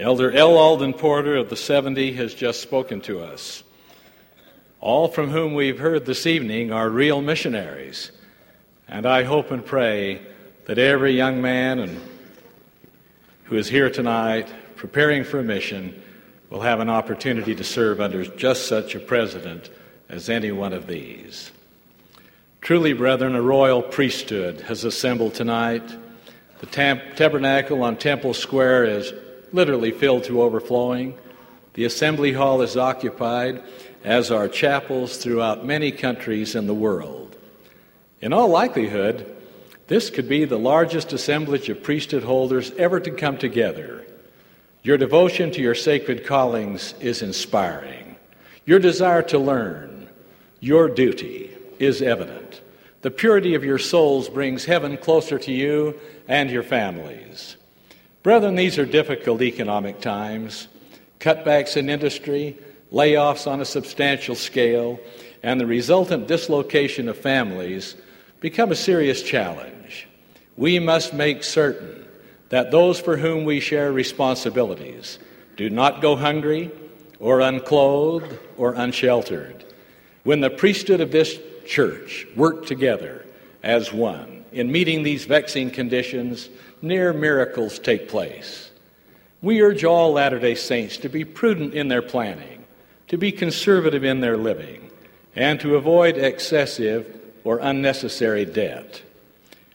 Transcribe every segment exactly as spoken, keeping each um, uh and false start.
Elder L. Alden Porter of the seventy has just spoken to us. All from whom we've heard this evening are real missionaries, and I hope and pray that every young man and who is here tonight preparing for a mission will have an opportunity to serve under just such a president as any one of these. Truly, brethren, a royal priesthood has assembled tonight. The tam- tabernacle on Temple Square is literally filled to overflowing. The assembly hall is occupied, as are chapels throughout many countries in the world. In all likelihood, this could be the largest assemblage of priesthood holders ever to come together. Your devotion to your sacred callings is inspiring. Your desire to learn, your duty, is evident. The purity of your souls brings heaven closer to you and your families. Brethren, these are difficult economic times. Cutbacks in industry, layoffs on a substantial scale, and the resultant dislocation of families become a serious challenge. We must make certain that those for whom we share responsibilities do not go hungry or unclothed or unsheltered. When the priesthood of this church work together as one in meeting these vexing conditions, near miracles take place. We urge all Latter-day Saints to be prudent in their planning, to be conservative in their living, and to avoid excessive or unnecessary debt.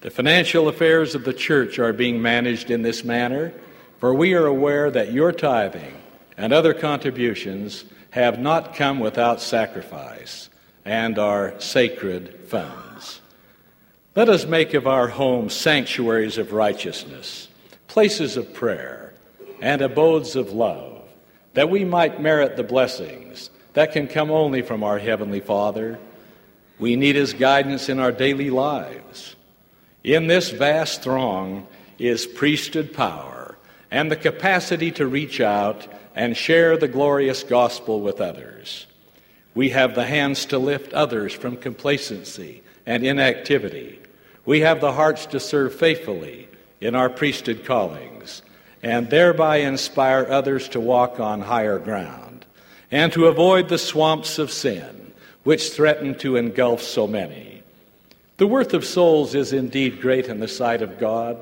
The financial affairs of the church are being managed in this manner, for we are aware that your tithing and other contributions have not come without sacrifice and are sacred funds. Let us make of our homes sanctuaries of righteousness, places of prayer, and abodes of love, that we might merit the blessings that can come only from our Heavenly Father. We need His guidance in our daily lives. In this vast throng is priesthood power and the capacity to reach out and share the glorious gospel with others. We have the hands to lift others from complacency and inactivity. We have the hearts to serve faithfully in our priesthood callings, and thereby inspire others to walk on higher ground and to avoid the swamps of sin which threaten to engulf so many. The worth of souls is indeed great in the sight of God.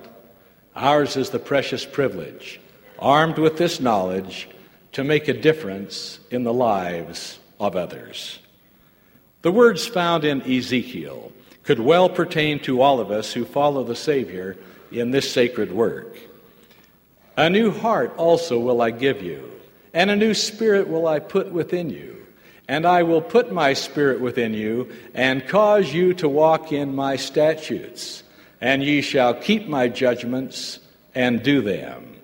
Ours is the precious privilege, armed with this knowledge, to make a difference in the lives of others. The words found in Ezekiel could well pertain to all of us who follow the Savior in this sacred work. A new heart also will I give you, and a new spirit will I put within you, and I will put my spirit within you, and cause you to walk in my statutes, and ye shall keep my judgments and do them.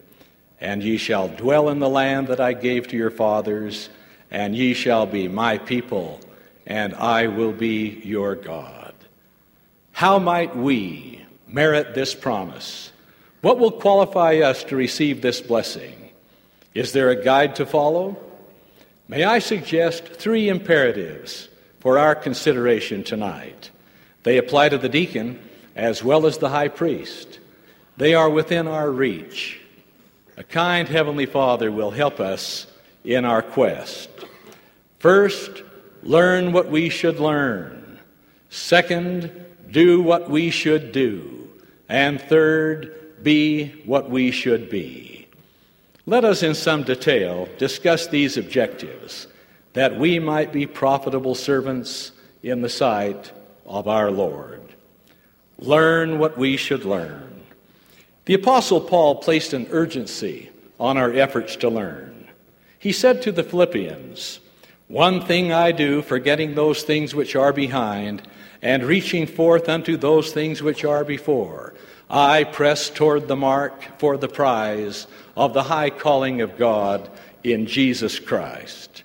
And ye shall dwell in the land that I gave to your fathers, and ye shall be my people, and I will be your God. How might we merit this promise? What will qualify us to receive this blessing? Is there a guide to follow? May I suggest three imperatives for our consideration tonight. They apply to the deacon as well as the high priest. They are within our reach. A kind Heavenly Father will help us in our quest. First, learn what we should learn. Second, do what we should do. And third, be what we should be. Let us in some detail discuss these objectives, that we might be profitable servants in the sight of our Lord. Learn what we should learn. The Apostle Paul placed an urgency on our efforts to learn. He said to the Philippians, "One thing I do, forgetting those things which are behind, and reaching forth unto those things which are before, I press toward the mark for the prize of the high calling of God in Jesus Christ."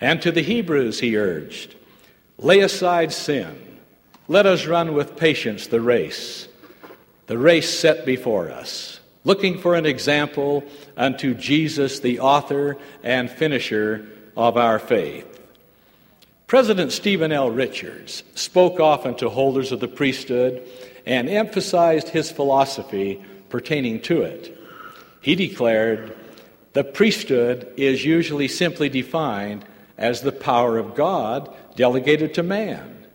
And to the Hebrews he urged, "Lay aside sin. Let us run with patience the race, the race set before us, looking for an example unto Jesus, the author and finisher of our faith." President Stephen L. Richards spoke often to holders of the priesthood and emphasized his philosophy pertaining to it. He declared, The priesthood is usually simply defined as the power of God delegated to man.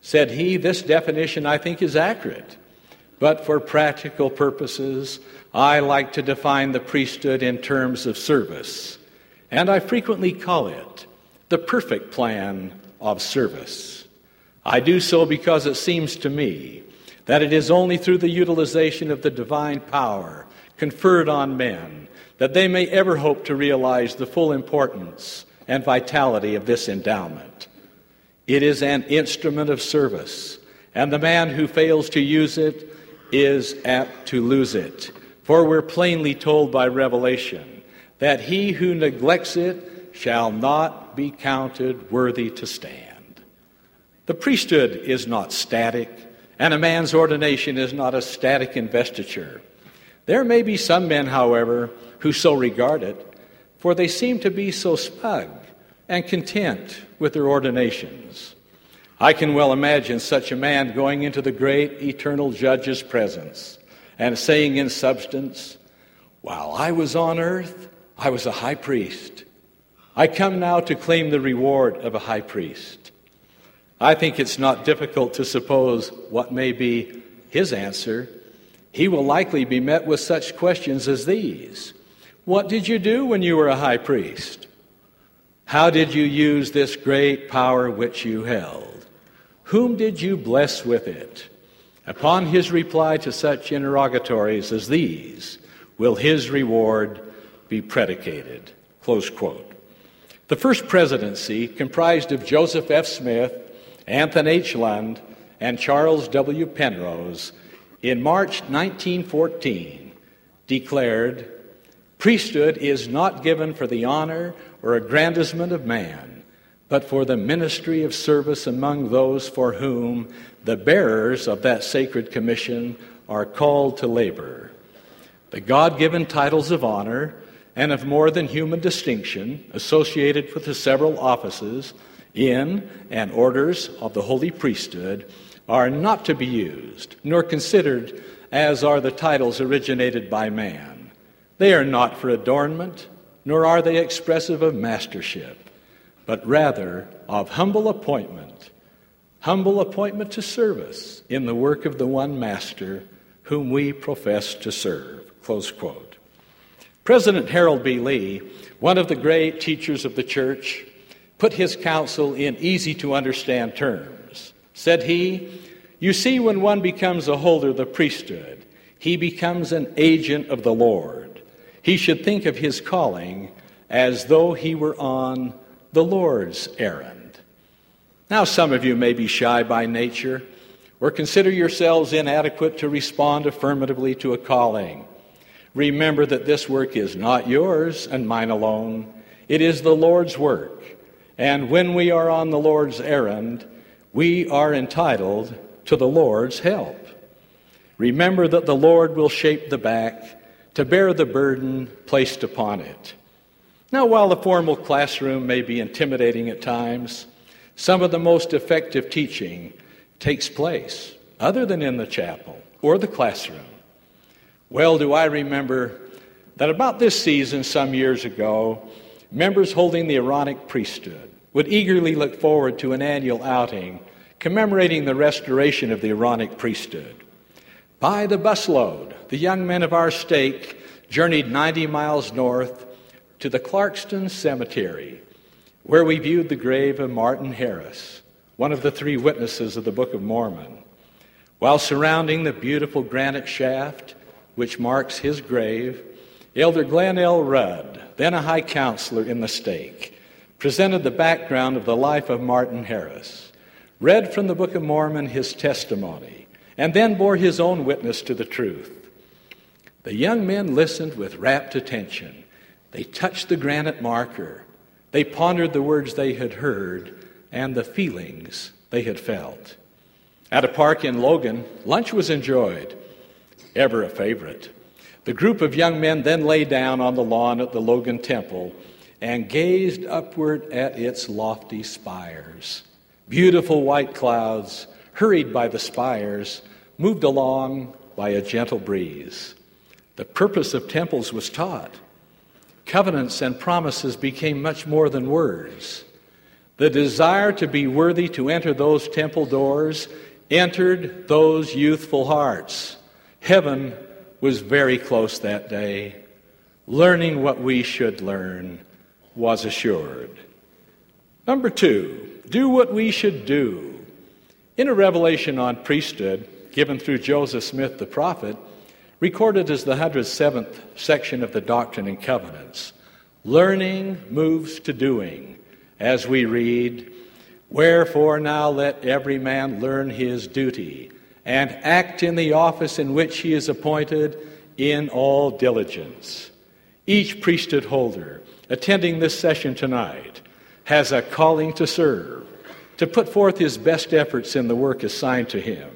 Said he, this definition I think is accurate, but for practical purposes, I like to define the priesthood in terms of service, and I frequently call it the perfect plan of service. I do so because it seems to me that it is only through the utilization of the divine power conferred on men that they may ever hope to realize the full importance and vitality of this endowment. It is an instrument of service, and the man who fails to use it is apt to lose it. For we're plainly told by Revelation that he who neglects it shall not be counted worthy to stand. The priesthood is not static, and a man's ordination is not a static investiture. There may be some men, however, who so regard it, for they seem to be so smug and content with their ordinations. I can well imagine such a man going into the great eternal judge's presence and saying in substance, "While I was on earth, I was a high priest. I come now to claim the reward of a high priest." I think it's not difficult to suppose what may be his answer. He will likely be met with such questions as these. What did you do when you were a high priest? How did you use this great power which you held? Whom did you bless with it? Upon his reply to such interrogatories as these, will his reward be predicated? Close quote. The first presidency, comprised of Joseph F. Smith, Anthony H. Lund, and Charles W. Penrose, in March nineteen fourteen, declared, priesthood is not given for the honor or aggrandizement of man, but for the ministry of service among those for whom the bearers of that sacred commission are called to labor. The God-given titles of honor and of more than human distinction associated with the several offices in and orders of the holy priesthood are not to be used, nor considered as are the titles originated by man. They are not for adornment, nor are they expressive of mastership, but rather of humble appointment, humble appointment to service in the work of the one master whom we profess to serve. Close quote. President Harold B. Lee, one of the great teachers of the church, put his counsel in easy to understand terms. Said he, you see, when one becomes a holder of the priesthood, he becomes an agent of the Lord. He should think of his calling as though he were on the Lord's errand. Now, some of you may be shy by nature or consider yourselves inadequate to respond affirmatively to a calling. Remember that this work is not yours and mine alone. It is the Lord's work. And when we are on the Lord's errand, we are entitled to the Lord's help. Remember that the Lord will shape the back to bear the burden placed upon it. Now, while the formal classroom may be intimidating at times, some of the most effective teaching takes place other than in the chapel or the classroom. Well, do I remember that about this season some years ago, members holding the Aaronic priesthood would eagerly look forward to an annual outing commemorating the restoration of the Aaronic priesthood. By the busload, the young men of our stake journeyed ninety miles north to the Clarkston Cemetery, where we viewed the grave of Martin Harris, one of the three witnesses of the Book of Mormon. While surrounding the beautiful granite shaft which marks his grave, Elder Glenn L. Rudd, then a high counselor in the stake, presented the background of the life of Martin Harris, read from the Book of Mormon his testimony, and then bore his own witness to the truth. The young men listened with rapt attention. They touched the granite marker. They pondered the words they had heard and the feelings they had felt. At a park in Logan, lunch was enjoyed, ever a favorite. The group of young men then lay down on the lawn at the Logan Temple and gazed upward at its lofty spires. Beautiful white clouds, hurried by the spires, moved along by a gentle breeze. The purpose of temples was taught. Covenants and promises became much more than words. The desire to be worthy to enter those temple doors entered those youthful hearts. Heaven was very close that day. Learning what we should learn was assured. Number two, do what we should do. In a revelation on priesthood given through Joseph Smith the prophet, recorded as the one hundred seventh section of the Doctrine and Covenants, learning moves to doing, as we read, "Wherefore now let every man learn his duty, and act in the office in which he is appointed in all diligence." Each priesthood holder attending this session tonight has a calling to serve, to put forth his best efforts in the work assigned to him.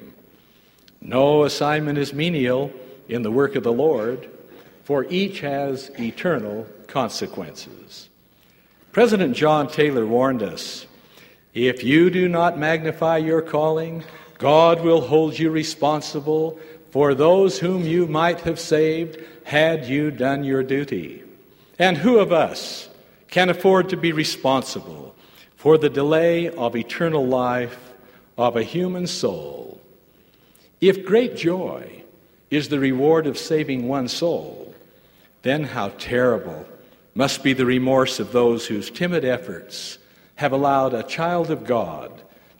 No assignment is menial in the work of the Lord, for each has eternal consequences. President John Taylor warned us, "If you do not magnify your calling, God will hold you responsible for those whom you might have saved had you done your duty." And who of us can afford to be responsible for the delay of eternal life of a human soul? If great joy is the reward of saving one soul, then how terrible must be the remorse of those whose timid efforts have allowed a child of God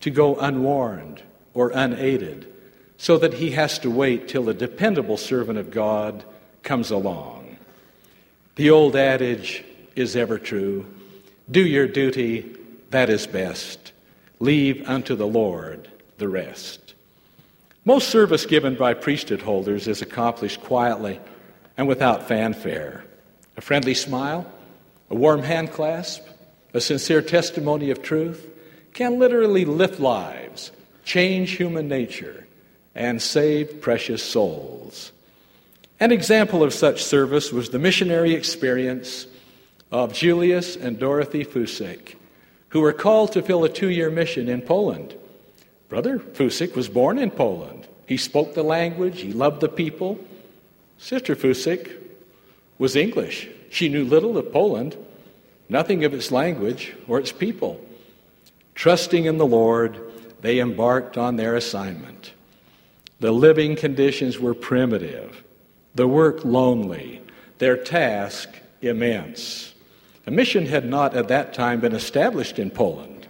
to go unwarned or unaided, so that he has to wait till a dependable servant of God comes along. The old adage is ever true, "Do your duty, that is best. Leave unto the Lord the rest." Most service given by priesthood holders is accomplished quietly and without fanfare. A friendly smile, a warm hand clasp, a sincere testimony of truth can literally lift lives, change human nature, and save precious souls. An example of such service was the missionary experience of Julius and Dorothy Fusik, who were called to fill a two-year mission in Poland. Brother Fusik was born in Poland. He spoke the language. He loved the people. Sister Fusik was English. She knew little of Poland, nothing of its language or its people. Trusting in the Lord, they embarked on their assignment. The living conditions were primitive, the work lonely, their task immense. A mission had not at that time been established in Poland.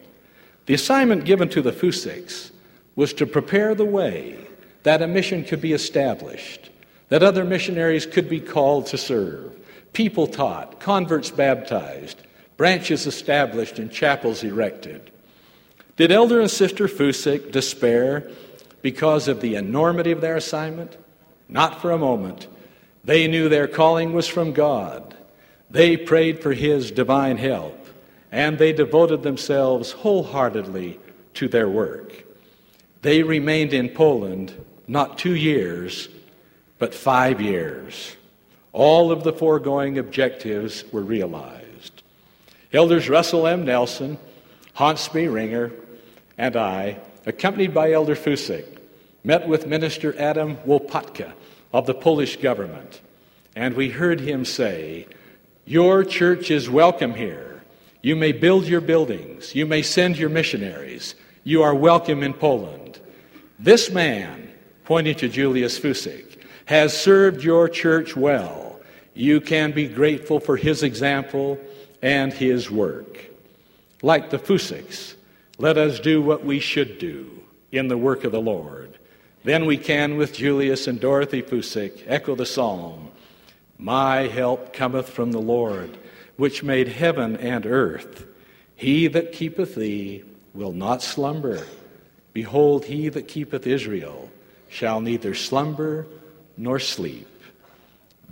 The assignment given to the Fusiks was to prepare the way that a mission could be established, that other missionaries could be called to serve, people taught, converts baptized, branches established, and chapels erected. Did Elder and Sister Fusik despair because of the enormity of their assignment? Not for a moment. They knew their calling was from God. They prayed for His divine help, and they devoted themselves wholeheartedly to their work. They remained in Poland not two years, but five years. All of the foregoing objectives were realized. Elders Russell M. Nelson, Hans B. Ringer, and I, accompanied by Elder Fusik, met with Minister Adam Wolpotka of the Polish government, and we heard him say, "Your church is welcome here. You may build your buildings. You may send your missionaries. You are welcome in Poland. This man," pointing to Julius Fusik, "has served your church well. You can be grateful for his example and his work." Like the Fusiks, let us do what we should do in the work of the Lord. Then we can, with Julius and Dorothy Fusik, echo the psalm, "My help cometh from the Lord, which made heaven and earth. He that keepeth thee will not slumber. Behold, he that keepeth Israel shall neither slumber nor sleep."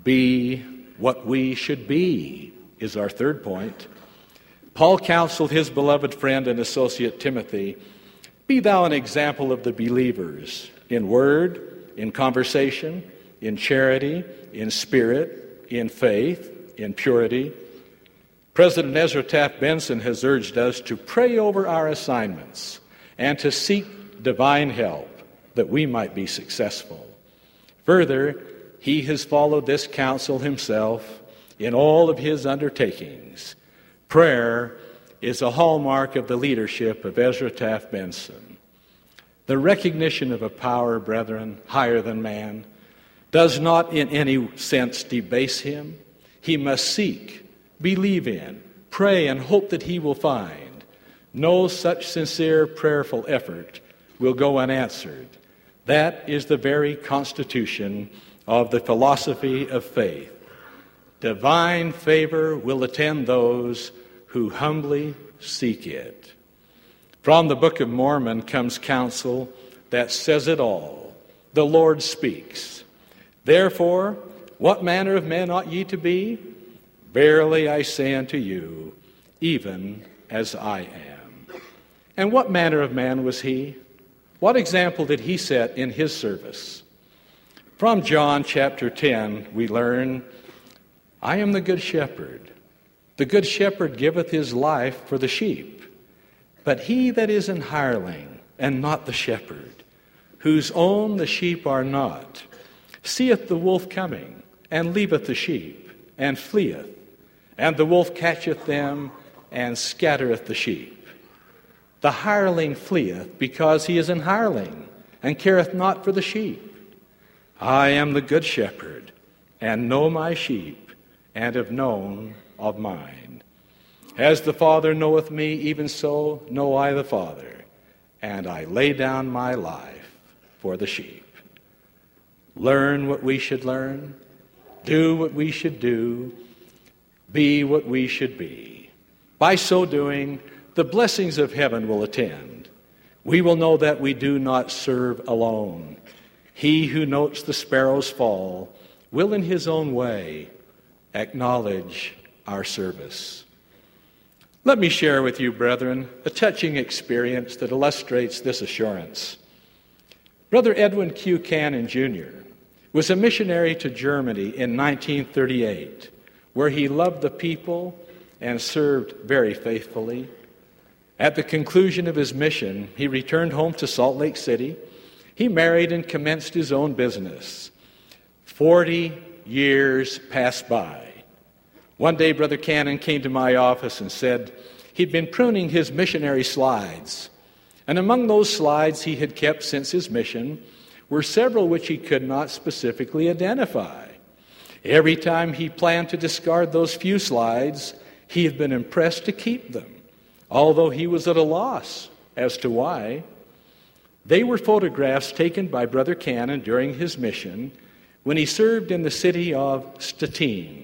Be what we should be is our third point. Paul counseled his beloved friend and associate Timothy, "Be thou an example of the believers in word, in conversation, in charity, in spirit, in faith, in purity." President Ezra Taft Benson has urged us to pray over our assignments and to seek divine help that we might be successful. Further, he has followed this counsel himself in all of his undertakings. Prayer is a hallmark of the leadership of Ezra Taft Benson. The recognition of a power, brethren, higher than man, does not in any sense debase him. He must seek, believe in, pray, and hope that he will find. No such sincere, prayerful effort will go unanswered. That is the very constitution of the philosophy of faith. Divine favor will attend those who humbly seek it. From the Book of Mormon comes counsel that says it all. The Lord speaks. Therefore, what manner of men ought ye to be? Verily I say unto you, even as I am. And what manner of man was he? What example did he set in his service? From John chapter ten, we learn, I am the good shepherd. The good shepherd giveth his life for the sheep. But he that is an hireling, and not the shepherd, whose own the sheep are not, seeth the wolf coming, and leaveth the sheep, and fleeth. And the wolf catcheth them, and scattereth the sheep. The hireling fleeth, because he is an hireling, and careth not for the sheep. I am the good shepherd, and know my sheep, and have known of mine. As the Father knoweth me, even so know I the Father, and I lay down my life for the sheep. Learn what we should learn, do what we should do, be what we should be. By so doing, the blessings of heaven will attend. We will know that we do not serve alone. He who notes the sparrows fall will in his own way acknowledge our service. Let me share with you, brethren, a touching experience that illustrates this assurance. Brother Edwin Q. Cannon, Junior was a missionary to Germany in nineteen thirty-eight, where he loved the people and served very faithfully. At the conclusion of his mission, he returned home to Salt Lake City. He married and commenced his own business. Forty years passed by. One day, Brother Cannon came to my office and said he'd been pruning his missionary slides. And among those slides he had kept since his mission were several which he could not specifically identify. Every time he planned to discard those few slides, he had been impressed to keep them, although he was at a loss as to why. They were photographs taken by Brother Cannon during his mission when he served in the city of Stettin,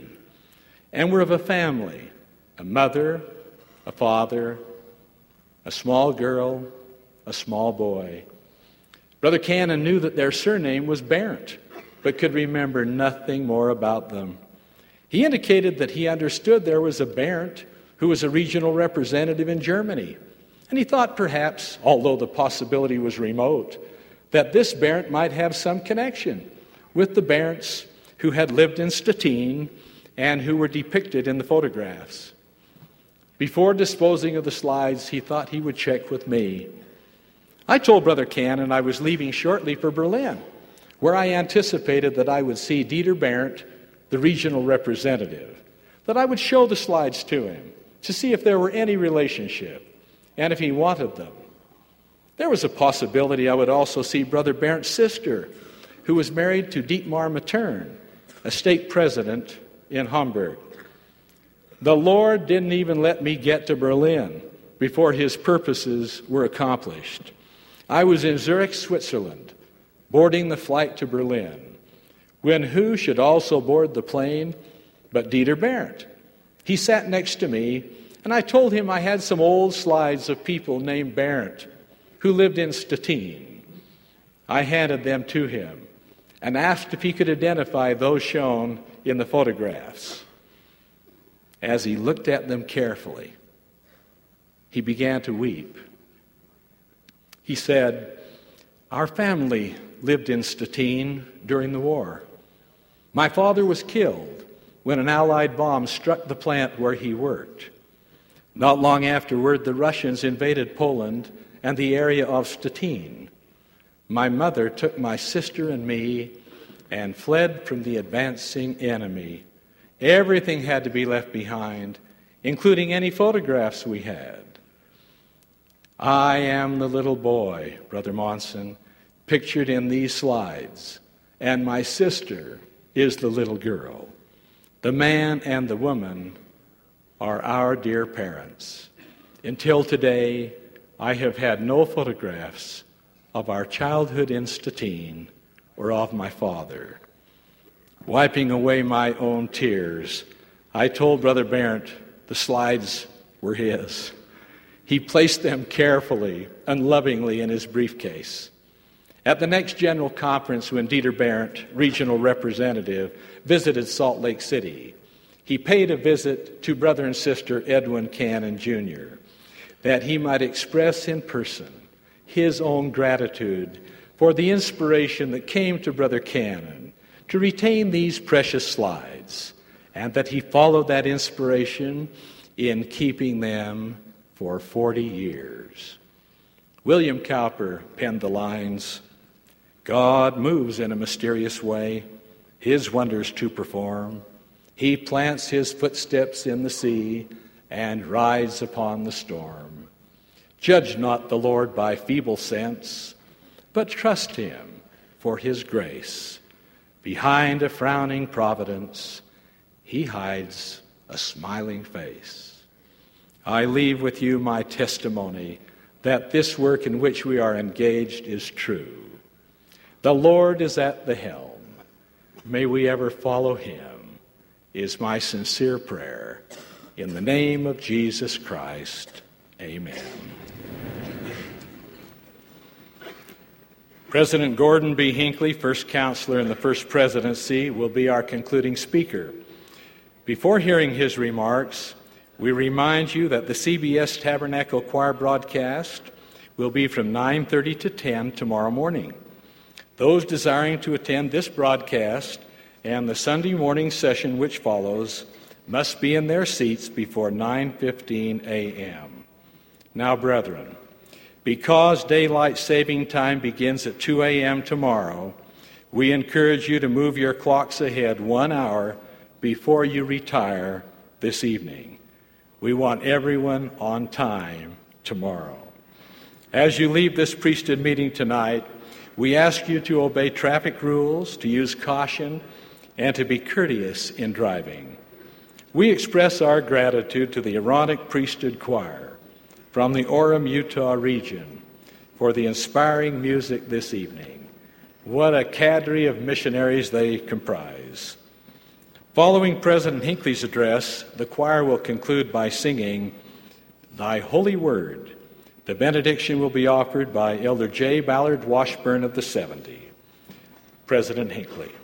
and were of a family, a mother, a father, a small girl, a small boy. Brother Cannon knew that their surname was Berndt, but could remember nothing more about them. He indicated that he understood there was a Berndt who was a regional representative in Germany, and he thought perhaps, although the possibility was remote, that this Berndt might have some connection with the Berndts who had lived in Stettin and who were depicted in the photographs. Before disposing of the slides, he thought he would check with me. I told Brother Cannon I was leaving shortly for Berlin, where I anticipated that I would see Dieter Berndt, the regional representative, that I would show the slides to him to see if there were any relationship and if he wanted them. There was a possibility I would also see Brother Berndt's sister, who was married to Dietmar Matern, a state president in Hamburg. The Lord didn't even let me get to Berlin before his purposes were accomplished. I was in Zurich, Switzerland, boarding the flight to Berlin, when who should also board the plane but Dieter Berndt. He sat next to me, and I told him I had some old slides of people named Berndt who lived in Stettin. I handed them to him and asked if he could identify those shown in the photographs. As he looked at them carefully, he began to weep. He said, "Our family lived in Stettin during the war. My father was killed when an Allied bomb struck the plant where he worked. Not long afterward, the Russians invaded Poland and the area of Stettin. My mother took my sister and me and fled from the advancing enemy, Everything had to be left behind, including any photographs we had. I am the little boy, Brother Monson, pictured in these slides, and my sister is the little girl. The man and the woman are our dear parents. Until today, I have had no photographs of our childhood in Stettin or of my father. Wiping away my own tears, I told Brother Berndt the slides were his. He placed them carefully and lovingly in his briefcase. At the next general conference, when Dieter Berndt, regional representative, visited Salt Lake City, he paid a visit to brother and sister Edwin Cannon, Junior, that he might express in person his own gratitude for the inspiration that came to Brother Cannon to retain these precious slides, and that he followed that inspiration in keeping them for forty years. William Cowper penned the lines, "God moves in a mysterious way, his wonders to perform. He plants his footsteps in the sea and rides upon the storm. Judge not the Lord by feeble sense, but trust him for his grace. Behind a frowning providence, he hides a smiling face." I leave with you my testimony that this work in which we are engaged is true. The Lord is at the helm. May we ever follow him, is my sincere prayer. In the name of Jesus Christ, amen. President Gordon B. Hinckley, first counselor in the first presidency, will be our concluding speaker. Before hearing his remarks, we remind you that the C B S Tabernacle Choir broadcast will be from nine thirty to ten tomorrow morning. Those desiring to attend this broadcast and the Sunday morning session which follows must be in their seats before nine fifteen a.m. Now, brethren, because daylight saving time begins at two a.m. tomorrow, we encourage you to move your clocks ahead one hour before you retire this evening. We want everyone on time tomorrow. As you leave this priesthood meeting tonight, we ask you to obey traffic rules, to use caution, and to be courteous in driving. We express our gratitude to the Aaronic Priesthood Choir from the Orem, Utah region for the inspiring music this evening. What a cadre of missionaries they comprise. Following President Hinckley's address, the choir will conclude by singing "Thy Holy Word." The benediction will be offered by Elder J. Ballard Washburn of the seventy. President Hinckley.